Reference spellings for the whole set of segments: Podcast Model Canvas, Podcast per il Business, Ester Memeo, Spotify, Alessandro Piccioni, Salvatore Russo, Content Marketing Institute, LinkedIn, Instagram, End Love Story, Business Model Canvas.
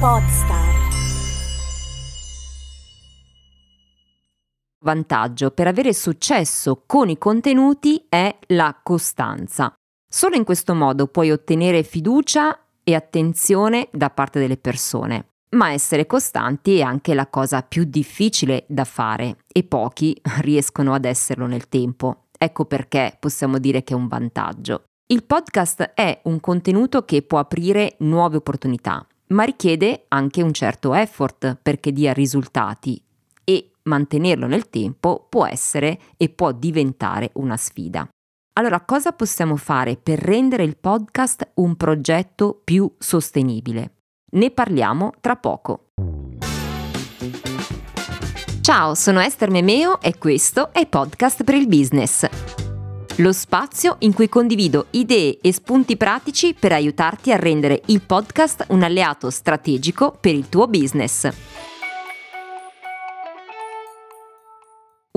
Podstar. Vantaggio per avere successo con i contenuti è la costanza. Solo in questo modo puoi ottenere fiducia e attenzione da parte delle persone. Ma essere costanti è anche la cosa più difficile da fare e pochi riescono ad esserlo nel tempo. Ecco perché possiamo dire che è un vantaggio. Il podcast è un contenuto che può aprire nuove opportunità, ma richiede anche un certo effort perché dia risultati e mantenerlo nel tempo può essere e può diventare una sfida. Allora, cosa possiamo fare per rendere il podcast un progetto più sostenibile? Ne parliamo tra poco. Ciao, sono Ester Memeo e questo è Podcast per il Business. Lo spazio in cui condivido idee e spunti pratici per aiutarti a rendere il podcast un alleato strategico per il tuo business.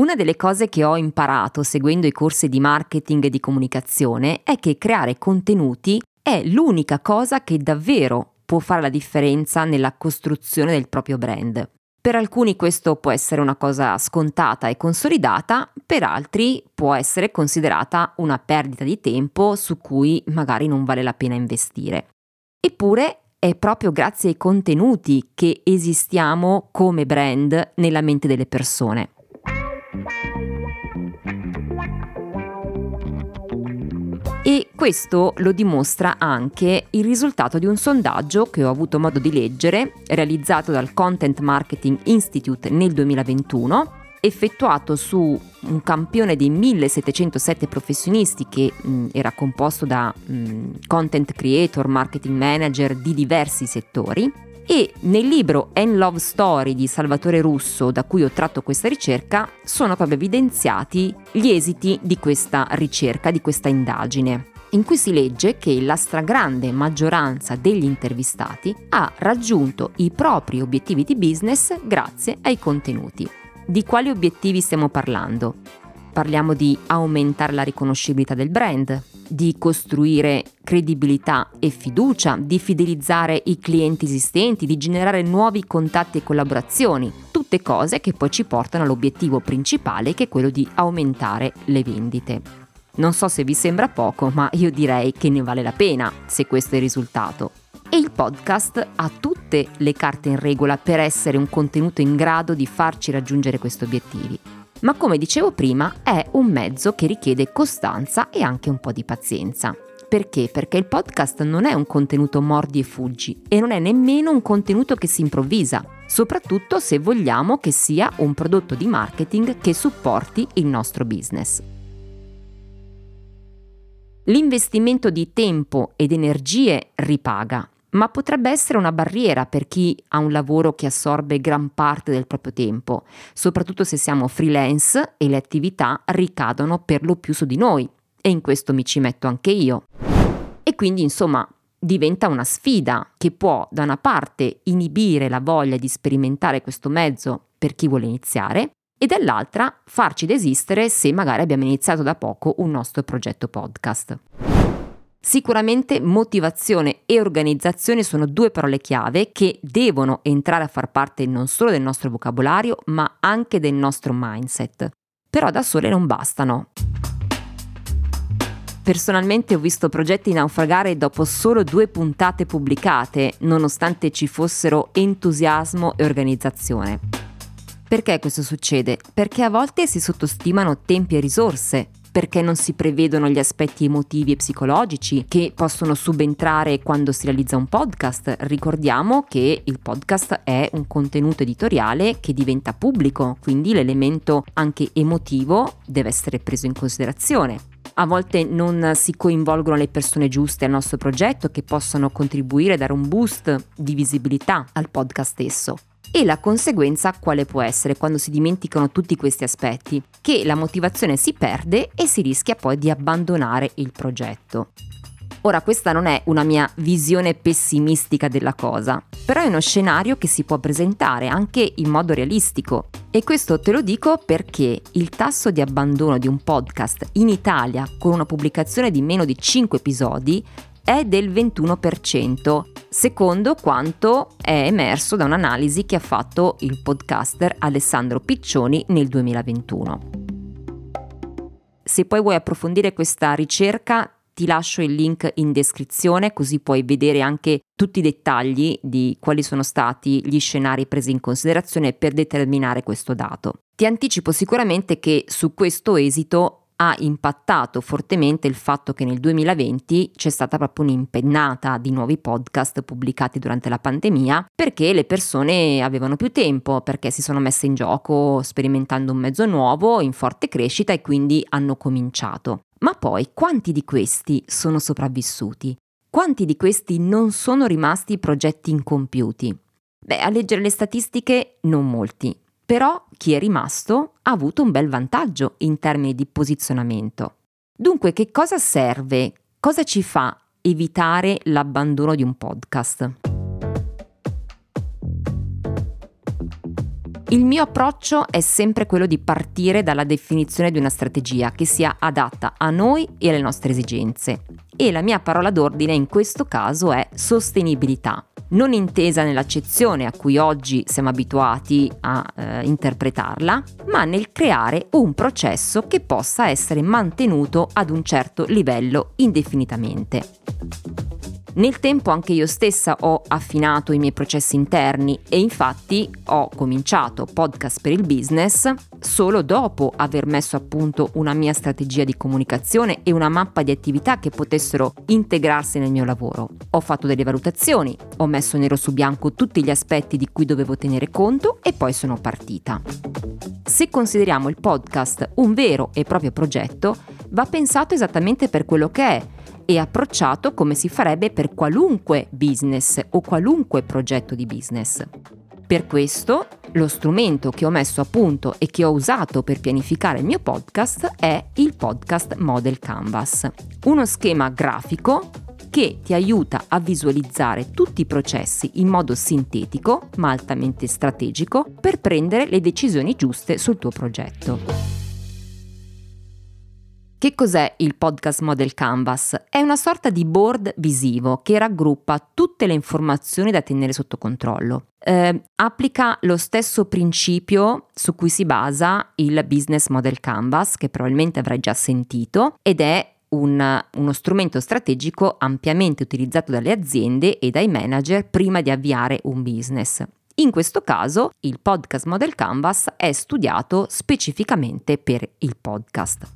Una delle cose che ho imparato seguendo i corsi di marketing e di comunicazione è che creare contenuti è l'unica cosa che davvero può fare la differenza nella costruzione del proprio brand. Per alcuni questo può essere una cosa scontata e consolidata, per altri può essere considerata una perdita di tempo su cui magari non vale la pena investire. Eppure è proprio grazie ai contenuti che esistiamo come brand nella mente delle persone. E questo lo dimostra anche il risultato di un sondaggio che ho avuto modo di leggere, realizzato dal Content Marketing Institute nel 2021, effettuato su un campione di 1707 professionisti che era composto da content creator, marketing manager di diversi settori. E nel libro End Love Story di Salvatore Russo, da cui ho tratto questa ricerca, sono proprio evidenziati gli esiti di questa ricerca, di questa indagine, in cui si legge che la stragrande maggioranza degli intervistati ha raggiunto i propri obiettivi di business grazie ai contenuti. Di quali obiettivi stiamo parlando? Parliamo di aumentare la riconoscibilità del brand, di costruire credibilità e fiducia, di fidelizzare i clienti esistenti, di generare nuovi contatti e collaborazioni, tutte cose che poi ci portano all'obiettivo principale, che è quello di aumentare le vendite. Non so se vi sembra poco, ma io direi che ne vale la pena se questo è il risultato. E il podcast ha tutte le carte in regola per essere un contenuto in grado di farci raggiungere questi obiettivi. Ma come dicevo prima, è un mezzo che richiede costanza e anche un po' di pazienza. Perché? Perché il podcast non è un contenuto mordi e fuggi e non è nemmeno un contenuto che si improvvisa, soprattutto se vogliamo che sia un prodotto di marketing che supporti il nostro business. L'investimento di tempo ed energie ripaga, ma potrebbe essere una barriera per chi ha un lavoro che assorbe gran parte del proprio tempo, soprattutto se siamo freelance e le attività ricadono per lo più su di noi, e in questo mi ci metto anche io. E quindi, insomma, diventa una sfida che può da una parte inibire la voglia di sperimentare questo mezzo per chi vuole iniziare e dall'altra farci desistere se magari abbiamo iniziato da poco un nostro progetto podcast. Sicuramente motivazione e organizzazione sono due parole chiave che devono entrare a far parte non solo del nostro vocabolario, ma anche del nostro mindset. Però da sole non bastano. Personalmente ho visto progetti naufragare dopo solo 2 puntate pubblicate, nonostante ci fossero entusiasmo e organizzazione. Perché questo succede? Perché a volte si sottostimano tempi e risorse. Perché non si prevedono gli aspetti emotivi e psicologici che possono subentrare quando si realizza un podcast. Ricordiamo che il podcast è un contenuto editoriale che diventa pubblico, quindi l'elemento anche emotivo deve essere preso in considerazione. A volte non si coinvolgono le persone giuste al nostro progetto che possono contribuire a dare un boost di visibilità al podcast stesso. E la conseguenza quale può essere quando si dimenticano tutti questi aspetti? Che la motivazione si perde e si rischia poi di abbandonare il progetto. Ora, questa non è una mia visione pessimistica della cosa, però è uno scenario che si può presentare anche in modo realistico. E questo te lo dico perché il tasso di abbandono di un podcast in Italia con una pubblicazione di meno di 5 episodi è del 21%, secondo quanto è emerso da un'analisi che ha fatto il podcaster Alessandro Piccioni nel 2021. Se poi vuoi approfondire questa ricerca, ti lascio il link in descrizione, così puoi vedere anche tutti i dettagli di quali sono stati gli scenari presi in considerazione per determinare questo dato. Ti anticipo sicuramente che su questo esito ha impattato fortemente il fatto che nel 2020 c'è stata proprio un'impennata di nuovi podcast pubblicati durante la pandemia, perché le persone avevano più tempo, perché si sono messe in gioco sperimentando un mezzo nuovo in forte crescita e quindi hanno cominciato. Ma poi quanti di questi sono sopravvissuti? Quanti di questi non sono rimasti progetti incompiuti? Beh, a leggere le statistiche non molti, però chi è rimasto ha avuto un bel vantaggio in termini di posizionamento. Dunque, che cosa serve? Cosa ci fa evitare l'abbandono di un podcast? Il mio approccio è sempre quello di partire dalla definizione di una strategia che sia adatta a noi e alle nostre esigenze. E la mia parola d'ordine in questo caso è sostenibilità, non intesa nell'accezione a cui oggi siamo abituati a interpretarla, ma nel creare un processo che possa essere mantenuto ad un certo livello indefinitamente. Nel tempo anche io stessa ho affinato i miei processi interni e infatti ho cominciato Podcast per il Business solo dopo aver messo a punto una mia strategia di comunicazione e una mappa di attività che potessero integrarsi nel mio lavoro. Ho fatto delle valutazioni, ho messo nero su bianco tutti gli aspetti di cui dovevo tenere conto e poi sono partita. Se consideriamo il podcast un vero e proprio progetto, va pensato esattamente per quello che è, e approcciato come si farebbe per qualunque business o qualunque progetto di business. Per questo, lo strumento che ho messo a punto e che ho usato per pianificare il mio podcast è il Podcast Model Canvas, uno schema grafico che ti aiuta a visualizzare tutti i processi in modo sintetico, ma altamente strategico, per prendere le decisioni giuste sul tuo progetto. Che cos'è il Podcast Model Canvas? È una sorta di board visivo che raggruppa tutte le informazioni da tenere sotto controllo. Applica lo stesso principio su cui si basa il Business Model Canvas, che probabilmente avrai già sentito, ed è uno strumento strategico ampiamente utilizzato dalle aziende e dai manager prima di avviare un business. In questo caso il Podcast Model Canvas è studiato specificamente per il podcast.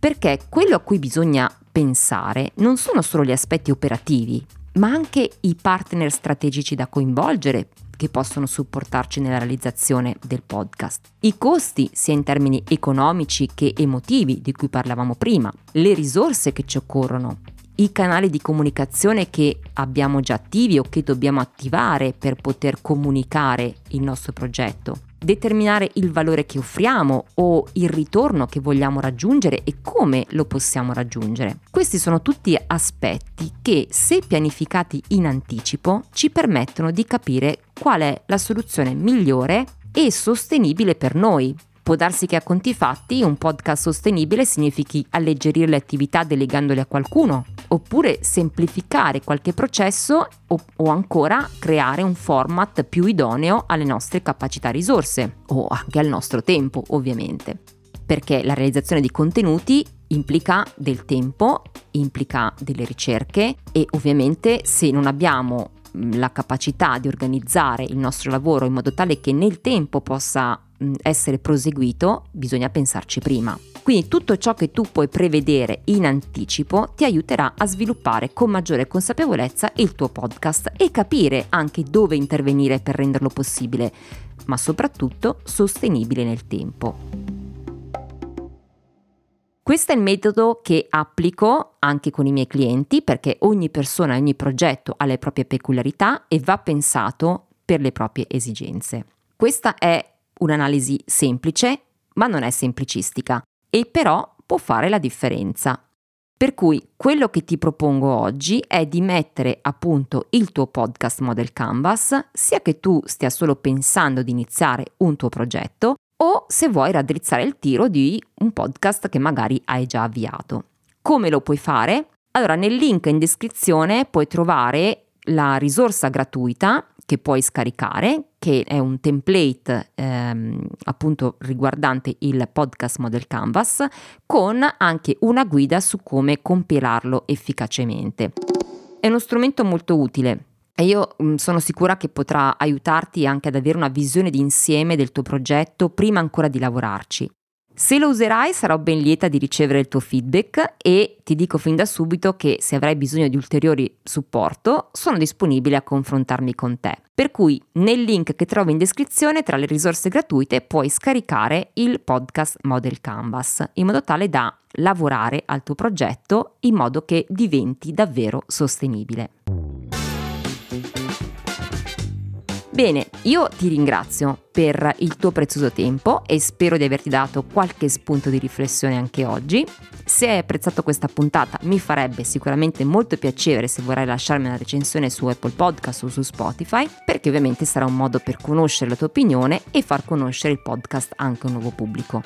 Perché quello a cui bisogna pensare non sono solo gli aspetti operativi, ma anche i partner strategici da coinvolgere che possono supportarci nella realizzazione del podcast. I costi, sia in termini economici che emotivi, di cui parlavamo prima, le risorse che ci occorrono, i canali di comunicazione che abbiamo già attivi o che dobbiamo attivare per poter comunicare il nostro progetto. Determinare il valore che offriamo o il ritorno che vogliamo raggiungere e come lo possiamo raggiungere. Questi sono tutti aspetti che, se pianificati in anticipo, ci permettono di capire qual è la soluzione migliore e sostenibile per noi. Può darsi che a conti fatti un podcast sostenibile significhi alleggerire le attività delegandole a qualcuno, oppure semplificare qualche processo o ancora creare un format più idoneo alle nostre capacità risorse o anche al nostro tempo, ovviamente. Perché la realizzazione di contenuti implica del tempo, implica delle ricerche e ovviamente se non abbiamo la capacità di organizzare il nostro lavoro in modo tale che nel tempo possa essere proseguito, bisogna pensarci prima. Quindi tutto ciò che tu puoi prevedere in anticipo ti aiuterà a sviluppare con maggiore consapevolezza il tuo podcast e capire anche dove intervenire per renderlo possibile, ma soprattutto sostenibile nel tempo. Questo è il metodo che applico anche con i miei clienti, perché ogni persona e ogni progetto ha le proprie peculiarità e va pensato per le proprie esigenze. Questa è un'analisi semplice, ma non è semplicistica, e però può fare la differenza. Per cui quello che ti propongo oggi è di mettere a punto il tuo Podcast Model Canvas, sia che tu stia solo pensando di iniziare un tuo progetto, o se vuoi raddrizzare il tiro di un podcast che magari hai già avviato. Come lo puoi fare? Allora, nel link in descrizione puoi trovare la risorsa gratuita che puoi scaricare, che è un template appunto riguardante il Podcast Model Canvas, con anche una guida su come compilarlo efficacemente. È uno strumento molto utile e io sono sicura che potrà aiutarti anche ad avere una visione d'insieme del tuo progetto prima ancora di lavorarci. Se lo userai sarò ben lieta di ricevere il tuo feedback e ti dico fin da subito che se avrai bisogno di ulteriori supporto sono disponibile a confrontarmi con te. Per cui nel link che trovi in descrizione tra le risorse gratuite puoi scaricare il Podcast Model Canvas in modo tale da lavorare al tuo progetto in modo che diventi davvero sostenibile. Bene, io ti ringrazio per il tuo prezioso tempo e spero di averti dato qualche spunto di riflessione anche oggi. Se hai apprezzato questa puntata mi farebbe sicuramente molto piacere se vorrai lasciarmi una recensione su Apple Podcast o su Spotify, perché ovviamente sarà un modo per conoscere la tua opinione e far conoscere il podcast anche a un nuovo pubblico.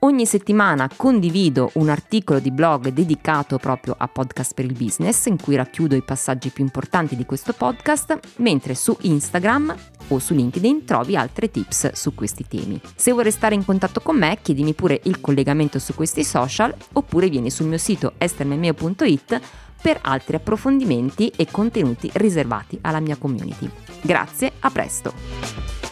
Ogni settimana condivido un articolo di blog dedicato proprio a Podcast per il Business, in cui racchiudo i passaggi più importanti di questo podcast, mentre su Instagram o su LinkedIn trovi altre tips su questi temi. Se vuoi restare in contatto con me, chiedimi pure il collegamento su questi social, oppure vieni sul mio sito estermemeo.it per altri approfondimenti e contenuti riservati alla mia community. Grazie, a presto!